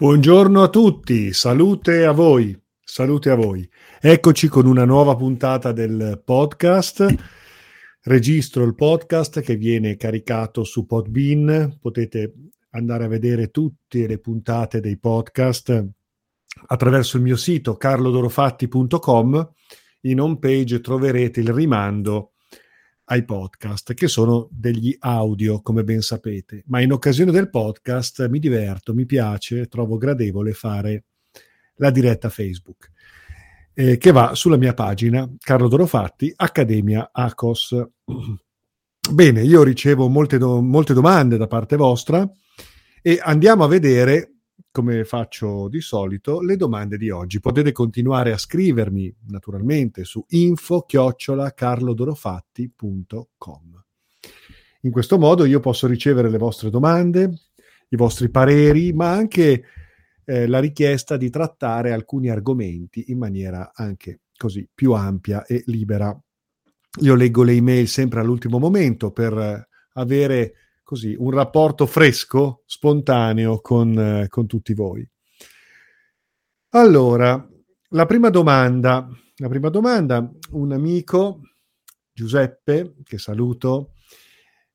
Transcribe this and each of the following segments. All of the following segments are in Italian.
Buongiorno a tutti, salute a voi, salute a voi. Eccoci con una nuova puntata del podcast. Registro il podcast che viene caricato su Podbean, potete andare a vedere tutte le puntate dei podcast attraverso il mio sito carlodorofatti.com. In home page troverete il rimando ai podcast, che sono degli audio, come ben sapete, ma in occasione del podcast mi diverto, mi piace, trovo gradevole fare la diretta Facebook, che va sulla mia pagina Carlo Dorofatti, Accademia ACOS. Bene, io ricevo molte domande da parte vostra e andiamo a vedere, come faccio di solito, le domande di oggi. Potete continuare a scrivermi naturalmente su info@carlodorofatti.com. In questo modo io posso ricevere le vostre domande, i vostri pareri, ma anche la richiesta di trattare alcuni argomenti in maniera anche così più ampia e libera. Io leggo le email sempre all'ultimo momento per avere così un rapporto fresco, spontaneo con tutti voi. Allora, la prima domanda, un amico, Giuseppe, che saluto,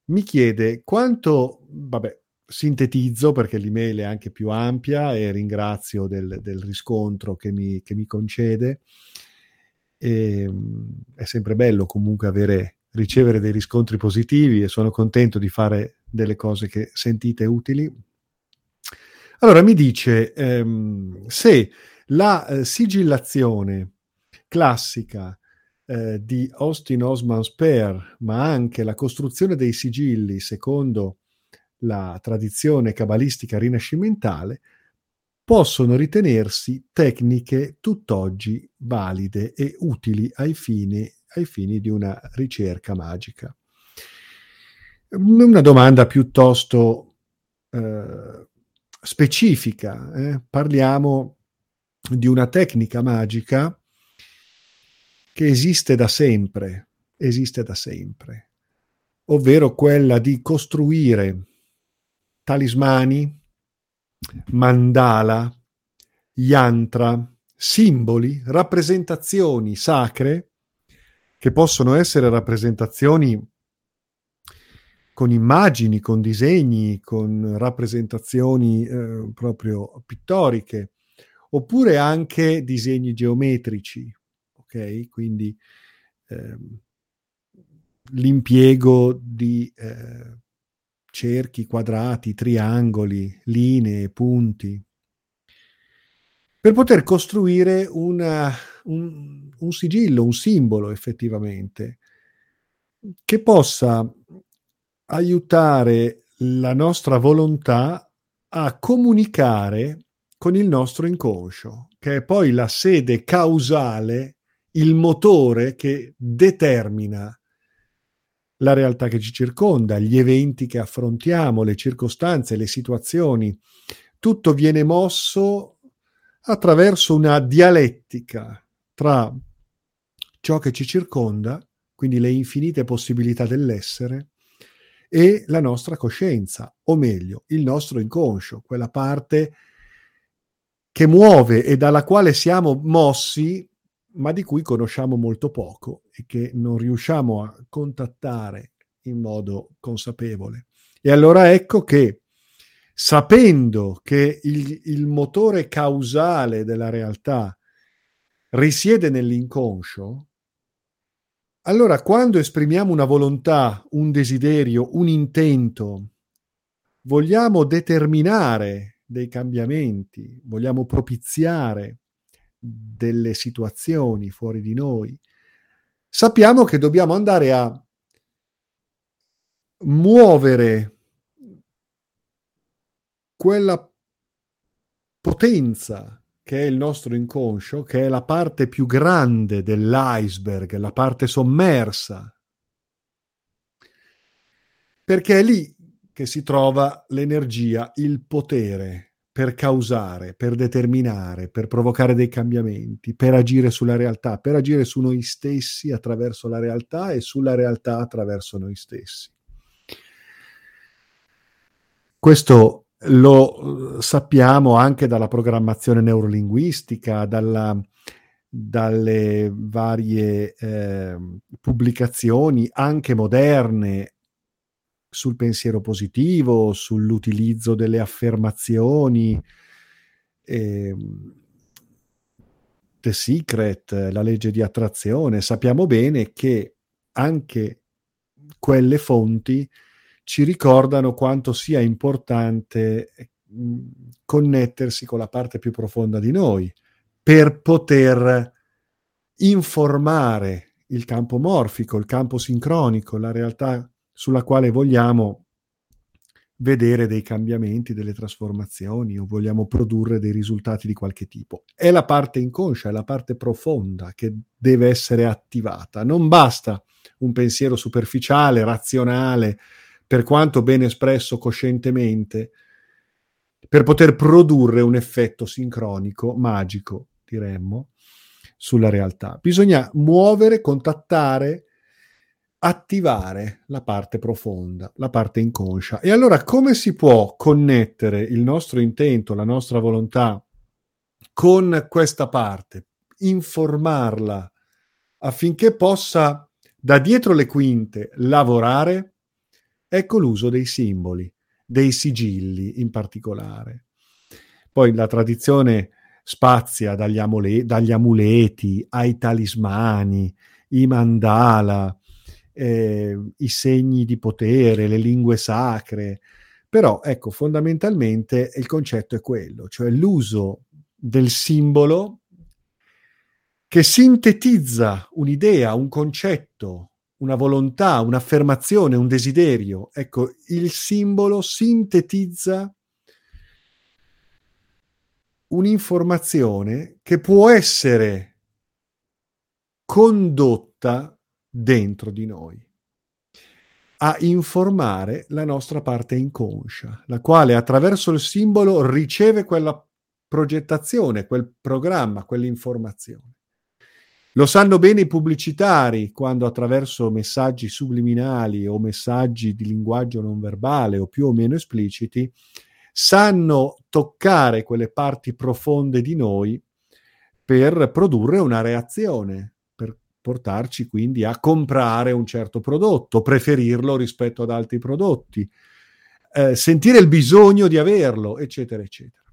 mi chiede quanto, vabbè, sintetizzo perché l'email è anche più ampia e ringrazio del riscontro che mi concede. È sempre bello comunque ricevere dei riscontri positivi e sono contento di fare delle cose che sentite utili. Allora mi dice se la sigillazione classica di Austin Osman Spare, ma anche la costruzione dei sigilli secondo la tradizione cabalistica rinascimentale, possono ritenersi tecniche tutt'oggi valide e utili ai fini di una ricerca magica. Una domanda piuttosto specifica. Parliamo di una tecnica magica che esiste da sempre, ovvero quella di costruire talismani, mandala, yantra, simboli, rappresentazioni sacre, che possono essere rappresentazioni con immagini, con disegni, con rappresentazioni proprio pittoriche, oppure anche disegni geometrici, ok? Quindi l'impiego di cerchi, quadrati, triangoli, linee, punti, per poter costruire un sigillo, un simbolo effettivamente, che possa aiutare la nostra volontà a comunicare con il nostro inconscio, che è poi la sede causale, il motore che determina la realtà che ci circonda, gli eventi che affrontiamo, le circostanze, le situazioni. Tutto viene mosso attraverso una dialettica tra ciò che ci circonda, quindi le infinite possibilità dell'essere, e la nostra coscienza, o meglio, il nostro inconscio, quella parte che muove e dalla quale siamo mossi, ma di cui conosciamo molto poco e che non riusciamo a contattare in modo consapevole. E allora ecco che, sapendo che il motore causale della realtà risiede nell'inconscio, allora quando esprimiamo una volontà, un desiderio, un intento, vogliamo determinare dei cambiamenti, vogliamo propiziare delle situazioni fuori di noi, sappiamo che dobbiamo andare a muovere quella potenza che è il nostro inconscio, che è la parte più grande dell'iceberg, la parte sommersa, perché è lì che si trova l'energia, il potere per causare, per determinare, per provocare dei cambiamenti, per agire sulla realtà, per agire su noi stessi attraverso la realtà e sulla realtà attraverso noi stessi. Questo Lo sappiamo anche dalla programmazione neurolinguistica, dalle varie pubblicazioni, anche moderne, sul pensiero positivo, sull'utilizzo delle affermazioni, The Secret, la legge di attrazione. Sappiamo bene che anche quelle fonti ci ricordano quanto sia importante connettersi con la parte più profonda di noi per poter informare il campo morfico, il campo sincronico, la realtà sulla quale vogliamo vedere dei cambiamenti, delle trasformazioni, o vogliamo produrre dei risultati di qualche tipo. È la parte inconscia, è la parte profonda che deve essere attivata. Non basta un pensiero superficiale, razionale, per quanto ben espresso coscientemente, per poter produrre un effetto sincronico, magico, diremmo, sulla realtà. Bisogna muovere, contattare, attivare la parte profonda, la parte inconscia. E allora come si può connettere il nostro intento, la nostra volontà con questa parte, informarla affinché possa da dietro le quinte lavorare? Ecco l'uso dei simboli, dei sigilli in particolare. Poi la tradizione spazia dagli amuleti ai talismani, i mandala, i segni di potere, le lingue sacre. Però, ecco, fondamentalmente il concetto è quello, cioè l'uso del simbolo che sintetizza un'idea, un concetto, una volontà, un'affermazione, un desiderio. Ecco, il simbolo sintetizza un'informazione che può essere condotta dentro di noi a informare la nostra parte inconscia, la quale attraverso il simbolo riceve quella progettazione, quel programma, quell'informazione. Lo sanno bene i pubblicitari quando attraverso messaggi subliminali o messaggi di linguaggio non verbale o più o meno espliciti sanno toccare quelle parti profonde di noi per produrre una reazione, per portarci quindi a comprare un certo prodotto, preferirlo rispetto ad altri prodotti, sentire il bisogno di averlo, eccetera, eccetera.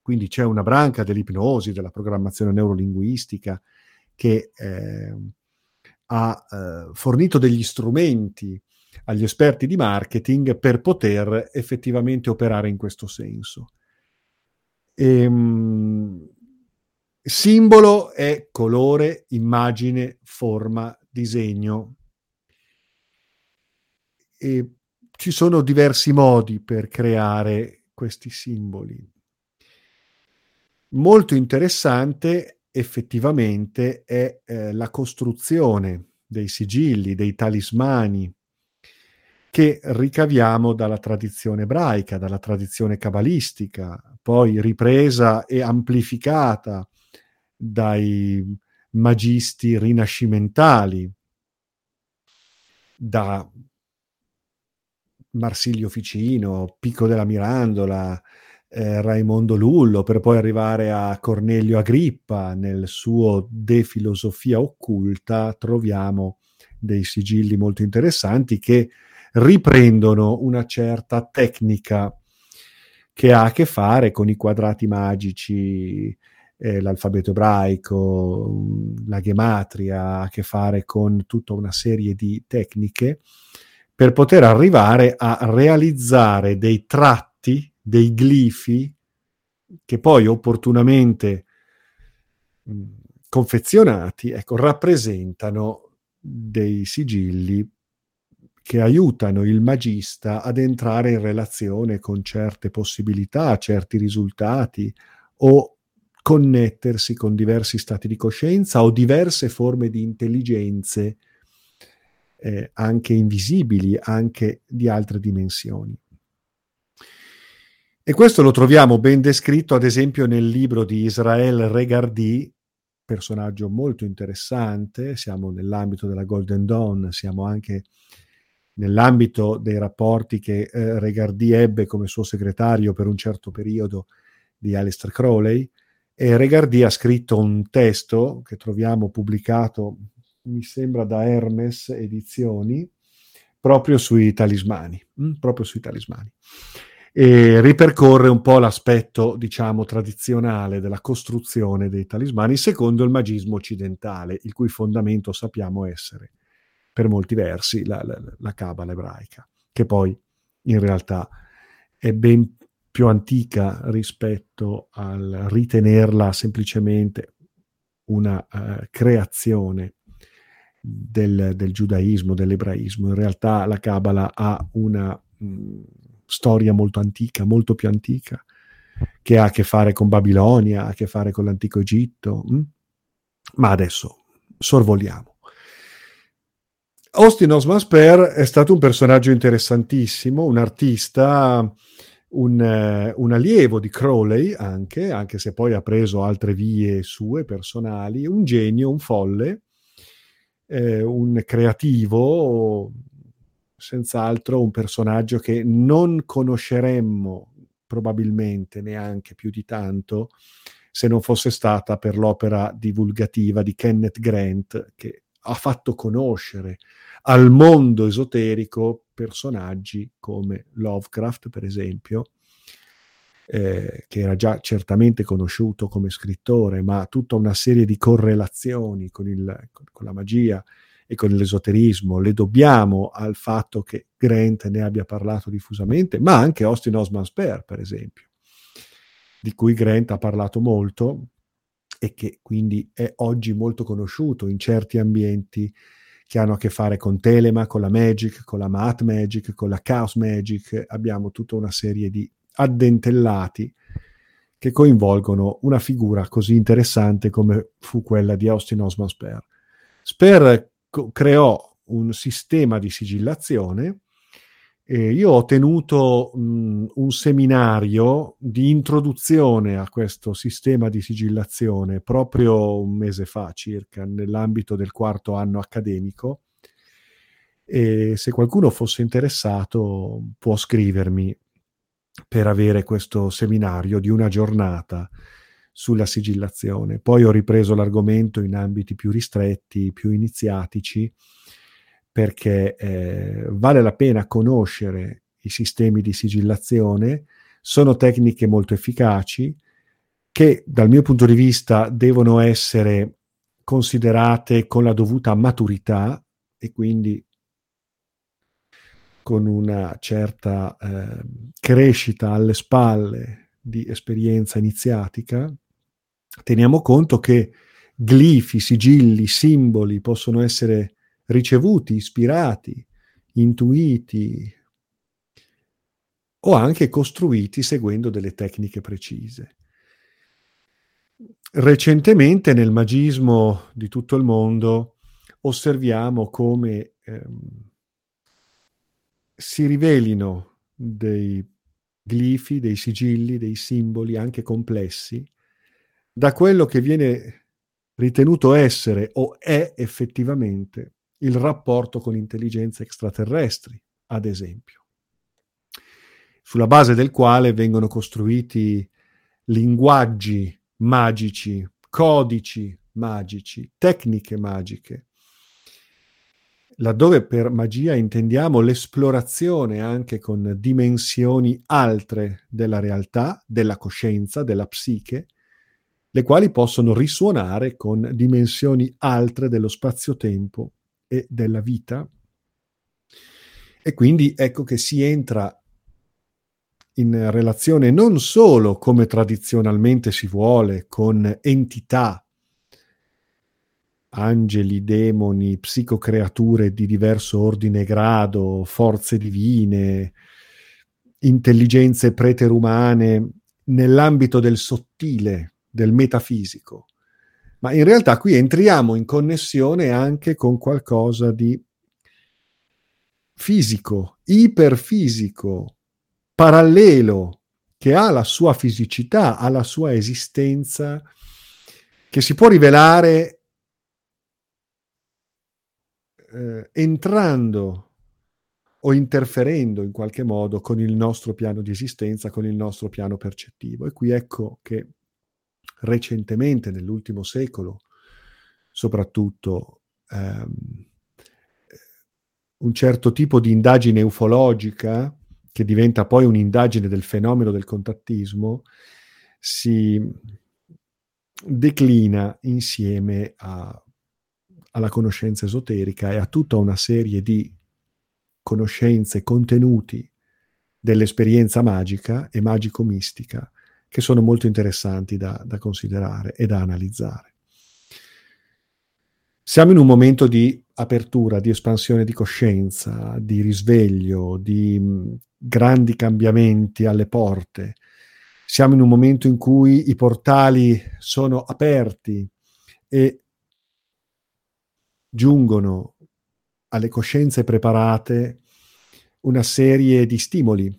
Quindi c'è una branca dell'ipnosi, della programmazione neurolinguistica che ha fornito degli strumenti agli esperti di marketing per poter effettivamente operare in questo senso. Simbolo è colore, immagine, forma, disegno. E ci sono diversi modi per creare questi simboli. Molto interessante effettivamente è la costruzione dei sigilli, dei talismani che ricaviamo dalla tradizione ebraica, dalla tradizione cabalistica, poi ripresa e amplificata dai magisti rinascimentali, da Marsilio Ficino, Pico della Mirandola, Raimondo Lullo, per poi arrivare a Cornelio Agrippa. Nel suo De filosofia occulta troviamo dei sigilli molto interessanti che riprendono una certa tecnica che ha a che fare con i quadrati magici, l'alfabeto ebraico, la gematria, ha a che fare con tutta una serie di tecniche per poter arrivare a realizzare dei tratti, dei glifi che poi opportunamente confezionati, ecco, rappresentano dei sigilli che aiutano il magista ad entrare in relazione con certe possibilità, certi risultati, o connettersi con diversi stati di coscienza o diverse forme di intelligenze, anche invisibili, anche di altre dimensioni. E questo lo troviamo ben descritto, ad esempio, nel libro di Israel Regardie, personaggio molto interessante. Siamo nell'ambito della Golden Dawn, siamo anche nell'ambito dei rapporti che Regardie ebbe come suo segretario per un certo periodo di Aleister Crowley, e Regardie ha scritto un testo che troviamo pubblicato, mi sembra, da Hermes Edizioni, proprio sui talismani. E ripercorre un po' l'aspetto, diciamo, tradizionale della costruzione dei talismani secondo il magismo occidentale, il cui fondamento sappiamo essere, per molti versi, la cabala ebraica, che poi in realtà è ben più antica rispetto al ritenerla semplicemente una creazione del giudaismo, dell'ebraismo. In realtà la cabala ha una storia molto antica, molto più antica, che ha a che fare con Babilonia, ha a che fare con l'antico Egitto, ma adesso sorvoliamo. Austin Osman Spare è stato un personaggio interessantissimo, un artista, un allievo di Crowley, anche se poi ha preso altre vie sue personali, un genio, un folle, un creativo, senz'altro un personaggio che non conosceremmo probabilmente neanche più di tanto se non fosse stata per l'opera divulgativa di Kenneth Grant, che ha fatto conoscere al mondo esoterico personaggi come Lovecraft, per esempio, che era già certamente conosciuto come scrittore, ma tutta una serie di correlazioni con la magia e con l'esoterismo le dobbiamo al fatto che Grant ne abbia parlato diffusamente, ma anche Austin Osman Spare, per esempio, di cui Grant ha parlato molto e che quindi è oggi molto conosciuto in certi ambienti che hanno a che fare con Telema, con la Magic, con la Math Magic, con la Chaos Magic. Abbiamo tutta una serie di addentellati che coinvolgono una figura così interessante come fu quella di Austin Osman Spare. Spare creò un sistema di sigillazione. Io ho tenuto un seminario di introduzione a questo sistema di sigillazione proprio un mese fa circa, nell'ambito del 4° anno accademico, e se qualcuno fosse interessato può scrivermi per avere questo seminario di una giornata sulla sigillazione. Poi ho ripreso l'argomento in ambiti più ristretti, più iniziatici, perché vale la pena conoscere i sistemi di sigillazione. Sono tecniche molto efficaci che, dal mio punto di vista, devono essere considerate con la dovuta maturità e quindi con una certa crescita alle spalle di esperienza iniziatica. Teniamo conto che glifi, sigilli, simboli possono essere ricevuti, ispirati, intuiti o anche costruiti seguendo delle tecniche precise. Recentemente nel magismo di tutto il mondo osserviamo come si rivelino dei glifi, dei sigilli, dei simboli anche complessi, da quello che viene ritenuto essere o è effettivamente il rapporto con intelligenze extraterrestri, ad esempio, sulla base del quale vengono costruiti linguaggi magici, codici magici, tecniche magiche, laddove per magia intendiamo l'esplorazione anche con dimensioni altre della realtà, della coscienza, della psiche, le quali possono risuonare con dimensioni altre dello spazio-tempo e della vita. E quindi ecco che si entra in relazione non solo, come tradizionalmente si vuole, con entità, angeli, demoni, psicocreature di diverso ordine e grado, forze divine, intelligenze preterumane, nell'ambito del sottile, del metafisico, ma in realtà qui entriamo in connessione anche con qualcosa di fisico, iperfisico, parallelo, che ha la sua fisicità, ha la sua esistenza, che si può rivelare entrando o interferendo in qualche modo con il nostro piano di esistenza, con il nostro piano percettivo. E qui ecco che recentemente, nell'ultimo secolo, soprattutto un certo tipo di indagine ufologica, che diventa poi un'indagine del fenomeno del contattismo, si declina insieme alla conoscenza esoterica e a tutta una serie di conoscenze, contenuti dell'esperienza magica e magico-mistica che sono molto interessanti da considerare e da analizzare. Siamo in un momento di apertura, di espansione di coscienza, di risveglio, di grandi cambiamenti alle porte. Siamo in un momento in cui i portali sono aperti e giungono alle coscienze preparate una serie di stimoli.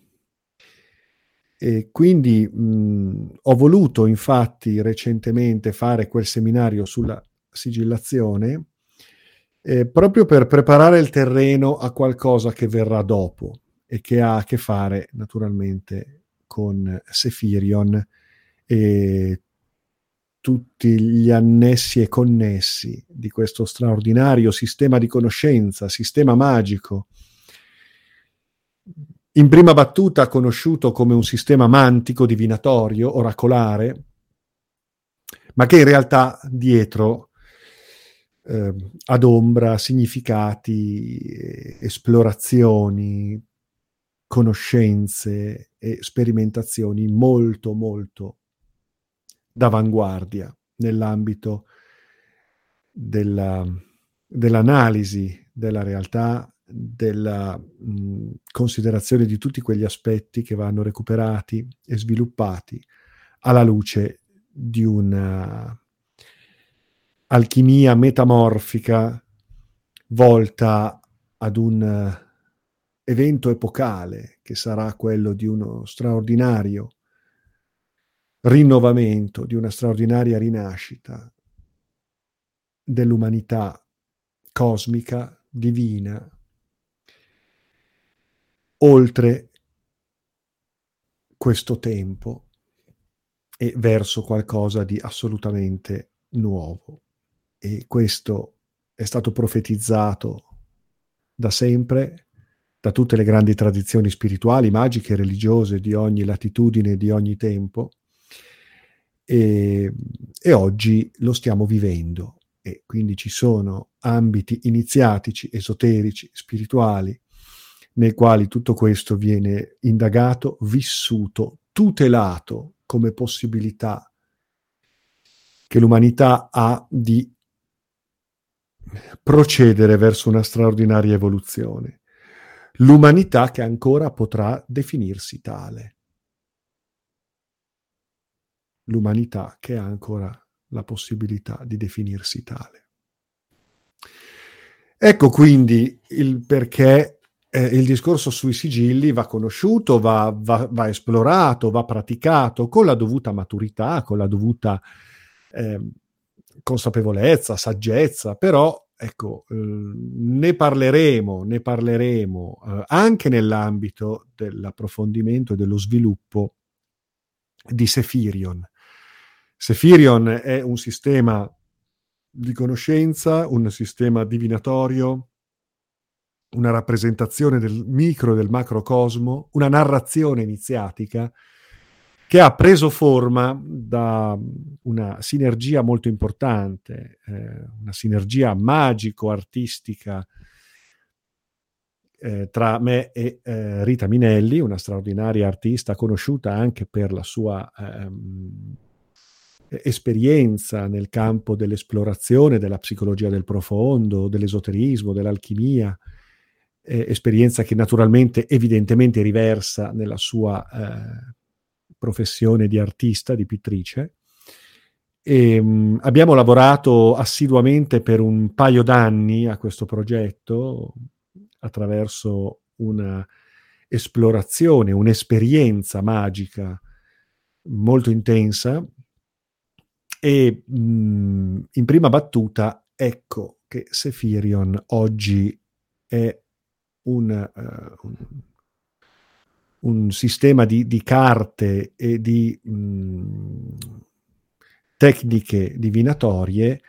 E quindi ho voluto infatti recentemente fare quel seminario sulla sigillazione proprio per preparare il terreno a qualcosa che verrà dopo e che ha a che fare naturalmente con Sephirion e tutti gli annessi e connessi di questo straordinario sistema di conoscenza, sistema magico, in prima battuta conosciuto come un sistema mantico, divinatorio, oracolare, ma che in realtà dietro adombra significati, esplorazioni, conoscenze e sperimentazioni molto molto d'avanguardia nell'ambito dell'analisi della realtà, della considerazione di tutti quegli aspetti che vanno recuperati e sviluppati alla luce di una alchimia metamorfica volta ad un evento epocale che sarà quello di uno straordinario rinnovamento, di una straordinaria rinascita dell'umanità cosmica, divina, oltre questo tempo e verso qualcosa di assolutamente nuovo. E questo è stato profetizzato da sempre, da tutte le grandi tradizioni spirituali, magiche e religiose di ogni latitudine, di ogni tempo, e oggi lo stiamo vivendo. E quindi ci sono ambiti iniziatici, esoterici, spirituali, nei quali tutto questo viene indagato, vissuto, tutelato come possibilità che l'umanità ha di procedere verso una straordinaria evoluzione, l'umanità che ancora potrà definirsi tale, l'umanità che ha ancora la possibilità di definirsi tale. Ecco quindi il perché il discorso sui sigilli va conosciuto, va esplorato, va praticato con la dovuta maturità, con la dovuta consapevolezza, saggezza, però ecco ne parleremo anche nell'ambito dell'approfondimento e dello sviluppo di Sephirion. Sephirion è un sistema di conoscenza, un sistema divinatorio, una rappresentazione del micro e del macrocosmo, una narrazione iniziatica che ha preso forma da una sinergia molto importante, una sinergia magico-artistica tra me e Rita Minelli, una straordinaria artista conosciuta anche per la sua esperienza nel campo dell'esplorazione, della psicologia del profondo, dell'esoterismo, dell'alchimia, esperienza che naturalmente, evidentemente riversa nella sua professione di artista, di pittrice, e abbiamo lavorato assiduamente per un paio d'anni a questo progetto attraverso una esplorazione, un'esperienza magica molto intensa e in prima battuta ecco che Sephirion oggi è un sistema di carte e di tecniche divinatorie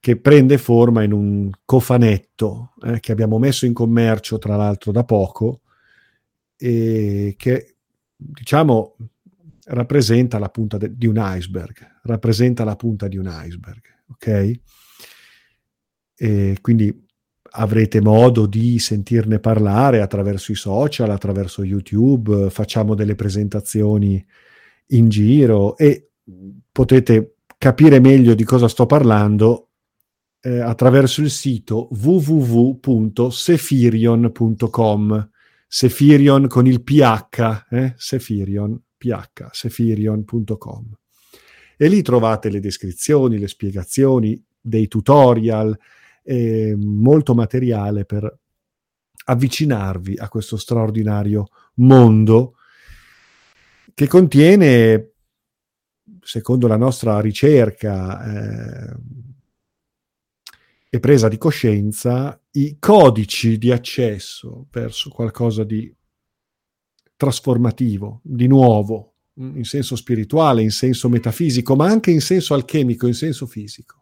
che prende forma in un cofanetto che abbiamo messo in commercio tra l'altro da poco, e che diciamo rappresenta la punta di un iceberg, ok? E quindi avrete modo di sentirne parlare attraverso i social, attraverso YouTube, facciamo delle presentazioni in giro e potete capire meglio di cosa sto parlando attraverso il sito www.sephirion.com, Sephirion con il PH, Sephirion.com, e lì trovate le descrizioni, le spiegazioni, dei tutorial, molto materiale per avvicinarvi a questo straordinario mondo che contiene, secondo la nostra ricerca e presa di coscienza, i codici di accesso verso qualcosa di trasformativo, di nuovo, in senso spirituale, in senso metafisico, ma anche in senso alchemico, in senso fisico.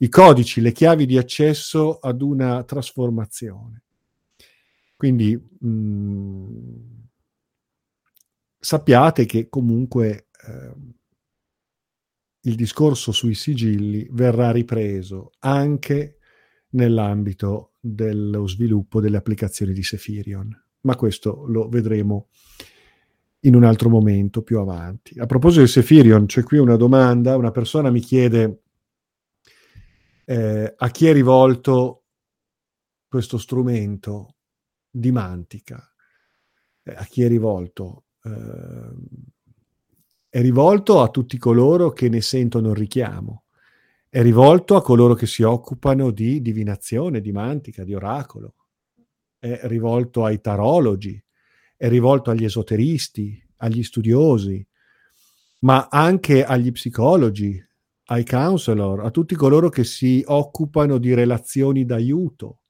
I codici, le chiavi di accesso ad una trasformazione. Quindi sappiate che comunque il discorso sui sigilli verrà ripreso anche nell'ambito dello sviluppo delle applicazioni di Sephirion, ma questo lo vedremo in un altro momento più avanti. A proposito di Sephirion, c'è qui una domanda, una persona mi chiede a chi è rivolto questo strumento di mantica? A chi è rivolto? È rivolto a tutti coloro che ne sentono il richiamo, è rivolto a coloro che si occupano di divinazione, di mantica, di oracolo, è rivolto ai tarologi, è rivolto agli esoteristi, agli studiosi, ma anche agli psicologi, ai counselor, a tutti coloro che si occupano di relazioni d'aiuto,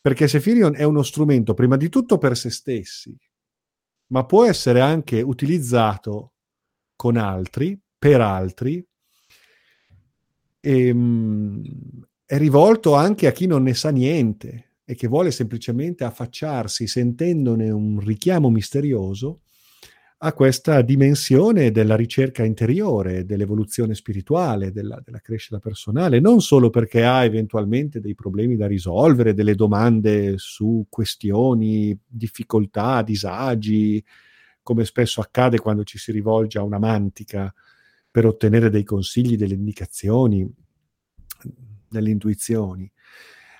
perché Sephirion è uno strumento prima di tutto per se stessi, ma può essere anche utilizzato con altri, per altri, e, è rivolto anche a chi non ne sa niente e che vuole semplicemente affacciarsi, sentendone un richiamo misterioso, a questa dimensione della ricerca interiore, dell'evoluzione spirituale, della crescita personale, non solo perché ha eventualmente dei problemi da risolvere, delle domande su questioni, difficoltà, disagi, come spesso accade quando ci si rivolge a una mantica per ottenere dei consigli, delle indicazioni, delle intuizioni,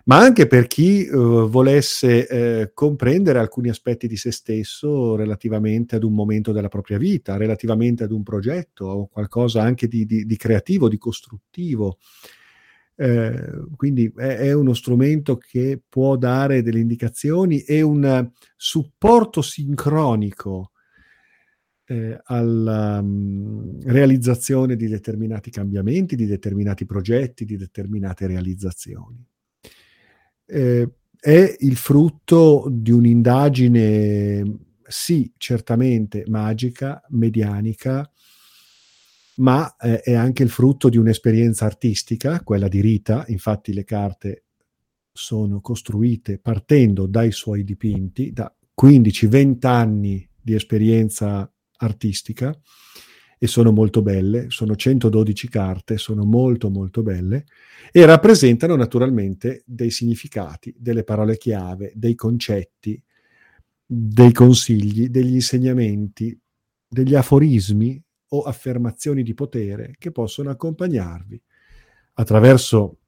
ma anche per chi volesse comprendere alcuni aspetti di se stesso relativamente ad un momento della propria vita, relativamente ad un progetto o qualcosa anche di creativo, di costruttivo. Quindi è uno strumento che può dare delle indicazioni e un supporto sincronico alla realizzazione di determinati cambiamenti, di determinati progetti, di determinate realizzazioni. È il frutto di un'indagine, sì, certamente magica, medianica, ma è anche il frutto di un'esperienza artistica, quella di Rita. Infatti le carte sono costruite partendo dai suoi dipinti, da 15-20 anni di esperienza artistica, e sono molto belle, sono 112 carte, sono molto molto belle e rappresentano naturalmente dei significati, delle parole chiave, dei concetti, dei consigli, degli insegnamenti, degli aforismi o affermazioni di potere che possono accompagnarvi attraverso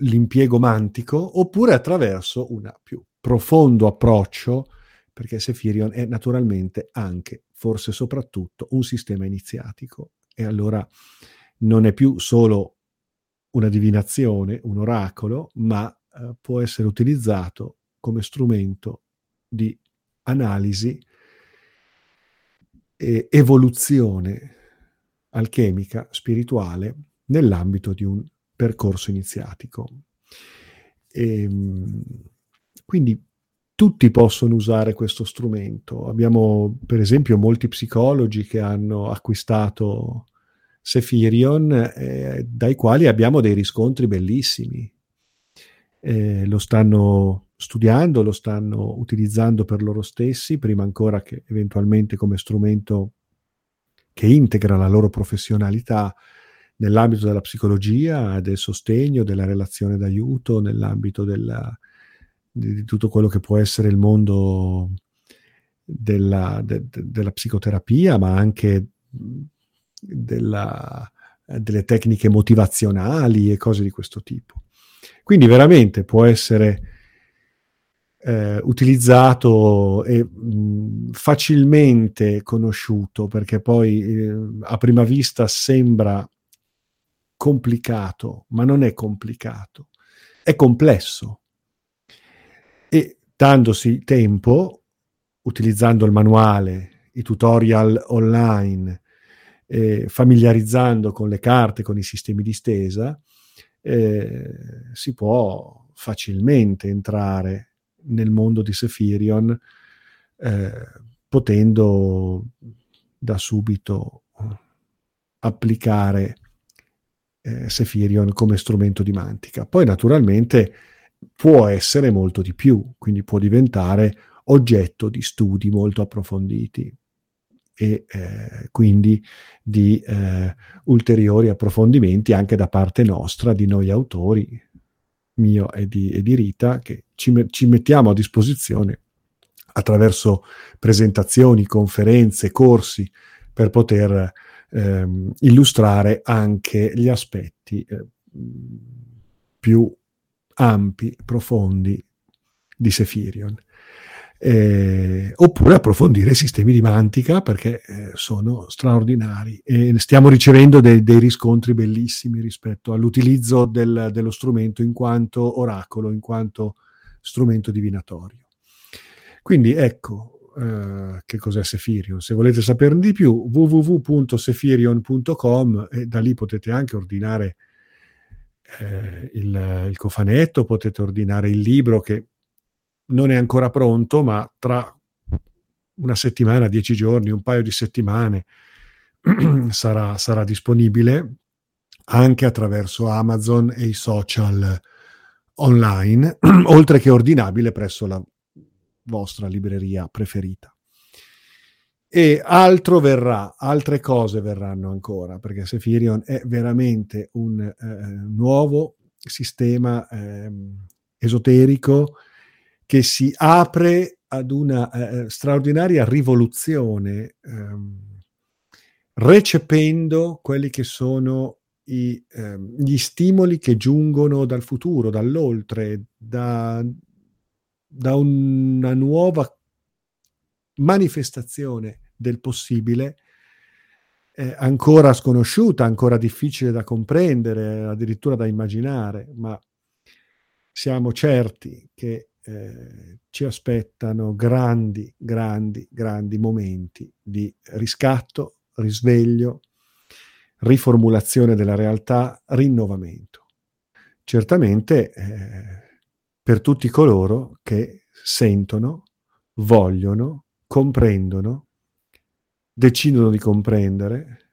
l'impiego mantico oppure attraverso un più profondo approccio, perché Sephirion è naturalmente anche, forse soprattutto, un sistema iniziatico. E allora non è più solo una divinazione, un oracolo, ma può essere utilizzato come strumento di analisi e evoluzione alchemica, spirituale, nell'ambito di un percorso iniziatico. E, Quindi tutti possono usare questo strumento. Abbiamo per esempio molti psicologi che hanno acquistato Sephirion, dai quali abbiamo dei riscontri bellissimi. Lo stanno studiando, lo stanno utilizzando per loro stessi, prima ancora che eventualmente come strumento che integra la loro professionalità nell'ambito della psicologia, del sostegno, della relazione d'aiuto, nell'ambito di tutto quello che può essere il mondo della psicoterapia, ma anche delle tecniche motivazionali e cose di questo tipo. Quindi veramente può essere utilizzato e facilmente conosciuto, perché poi a prima vista sembra complicato, ma non è complicato, è complesso. E dandosi tempo, utilizzando il manuale, i tutorial online, familiarizzando con le carte, con i sistemi di stesa, si può facilmente entrare nel mondo di Sephirion, potendo da subito applicare Sephirion come strumento di mantica. Poi naturalmente può essere molto di più, quindi può diventare oggetto di studi molto approfonditi e quindi di ulteriori approfondimenti anche da parte nostra, di noi autori, mio e di Rita, che ci mettiamo a disposizione attraverso presentazioni, conferenze, corsi, per poter illustrare anche gli aspetti più ampi, profondi di Sephirion. Oppure approfondire i sistemi di mantica, perché sono straordinari e stiamo ricevendo dei riscontri bellissimi rispetto all'utilizzo dello strumento in quanto oracolo, in quanto strumento divinatorio. Quindi ecco che cos'è Sephirion. Se volete saperne di più, www.sephirion.com, e da lì potete anche ordinare il cofanetto, potete ordinare il libro che non è ancora pronto, ma tra una settimana, 10 giorni, un paio di settimane sarà disponibile anche attraverso Amazon e i social online, oltre che ordinabile presso la vostra libreria preferita. E altro verrà, altre cose verranno ancora, perché Sephirion è veramente un nuovo sistema esoterico che si apre ad una straordinaria rivoluzione, recependo quelli che sono gli stimoli che giungono dal futuro, dall'oltre, da una nuova manifestazione del possibile, ancora sconosciuta, ancora difficile da comprendere, addirittura da immaginare, ma siamo certi che ci aspettano grandi, grandi, grandi momenti di riscatto, risveglio, riformulazione della realtà, rinnovamento. Certamente per tutti coloro che sentono, vogliono, comprendono, decidono di comprendere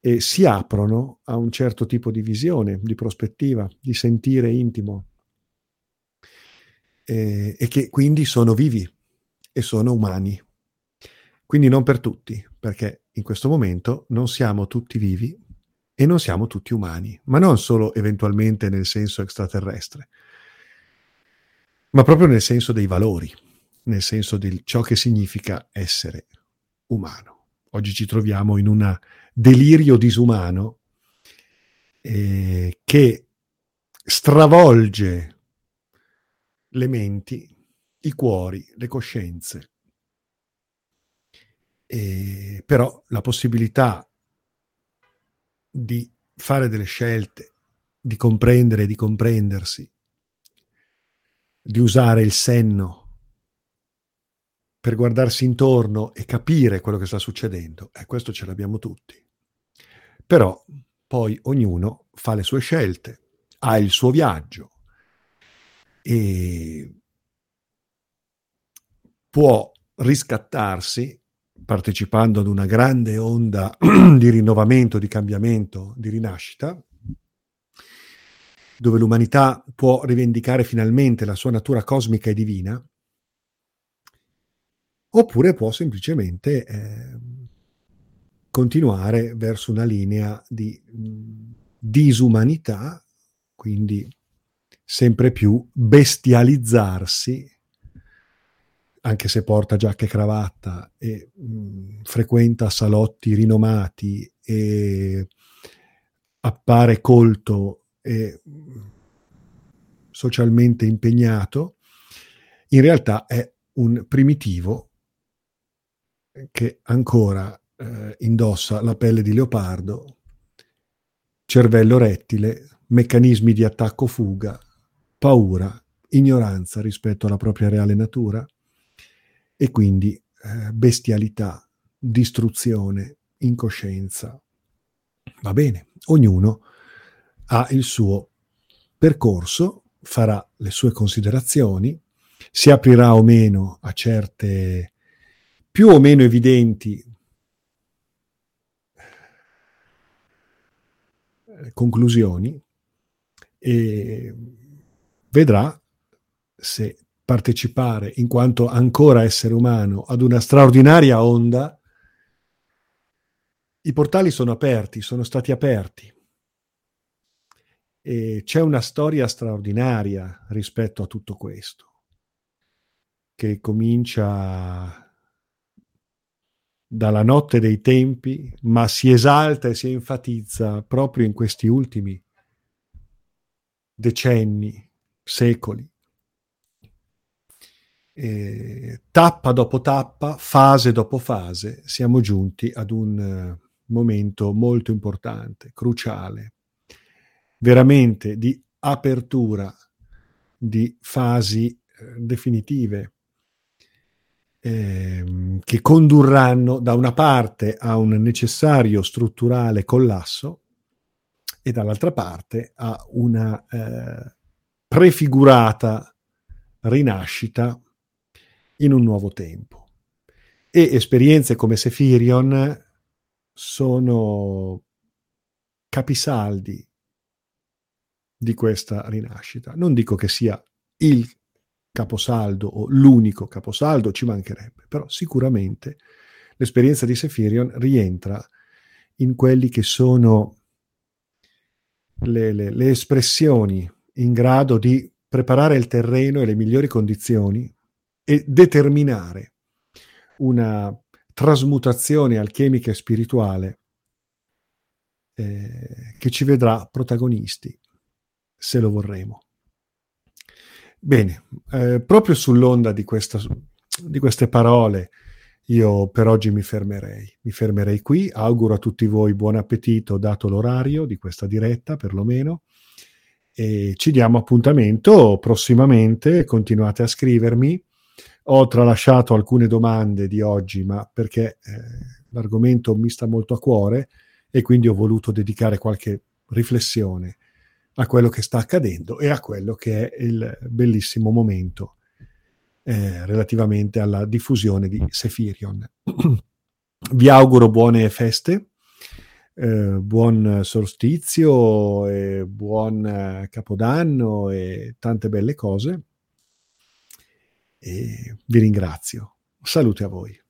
e si aprono a un certo tipo di visione, di prospettiva, di sentire intimo, e che quindi sono vivi e sono umani. Quindi non per tutti, perché in questo momento non siamo tutti vivi e non siamo tutti umani, ma non solo eventualmente nel senso extraterrestre, ma proprio nel senso dei valori, nel senso di ciò che significa essere umano. Oggi ci troviamo in un delirio disumano che stravolge le menti, i cuori, le coscienze. Però la possibilità di fare delle scelte, di comprendere, di comprendersi, di usare il senno per guardarsi intorno e capire quello che sta succedendo, questo ce l'abbiamo tutti. Però poi ognuno fa le sue scelte, ha il suo viaggio, e può riscattarsi partecipando ad una grande onda di rinnovamento, di cambiamento, di rinascita, dove l'umanità può rivendicare finalmente la sua natura cosmica e divina, oppure può semplicemente continuare verso una linea di disumanità, quindi sempre più bestializzarsi, anche se porta giacca e cravatta e frequenta salotti rinomati e appare colto e socialmente impegnato, in realtà è un primitivo che ancora indossa la pelle di leopardo, cervello rettile, meccanismi di attacco-fuga, paura, ignoranza rispetto alla propria reale natura, e quindi bestialità, distruzione, incoscienza. Va bene, ognuno ha il suo percorso, farà le sue considerazioni, si aprirà o meno a certe più o meno evidenti conclusioni e vedrà se partecipare, in quanto ancora essere umano, ad una straordinaria onda. I portali sono aperti, sono stati aperti. E c'è una storia straordinaria rispetto a tutto questo, che comincia dalla notte dei tempi, ma si esalta e si enfatizza proprio in questi ultimi decenni, secoli. Tappa dopo tappa, fase dopo fase, siamo giunti ad un momento molto importante, cruciale, veramente di apertura di fasi definitive che condurranno da una parte a un necessario strutturale collasso e dall'altra parte a una prefigurata rinascita in un nuovo tempo. E esperienze come Sephirion sono capisaldi di questa rinascita. Non dico che sia il caposaldo o l'unico caposaldo, ci mancherebbe, però sicuramente l'esperienza di Sephirion rientra in quelli che sono le espressioni in grado di preparare il terreno e le migliori condizioni e determinare una trasmutazione alchemica e spirituale che ci vedrà protagonisti, se lo vorremo. Bene, proprio sull'onda di queste parole io per oggi mi fermerei qui. Auguro a tutti voi buon appetito, dato l'orario di questa diretta perlomeno, e ci diamo appuntamento prossimamente. Continuate a scrivermi. Ho tralasciato alcune domande di oggi, ma perché l'argomento mi sta molto a cuore e quindi ho voluto dedicare qualche riflessione a quello che sta accadendo e a quello che è il bellissimo momento relativamente alla diffusione di Sephirion. Vi auguro buone feste, buon solstizio, buon Capodanno e tante belle cose. E vi ringrazio. Salute a voi.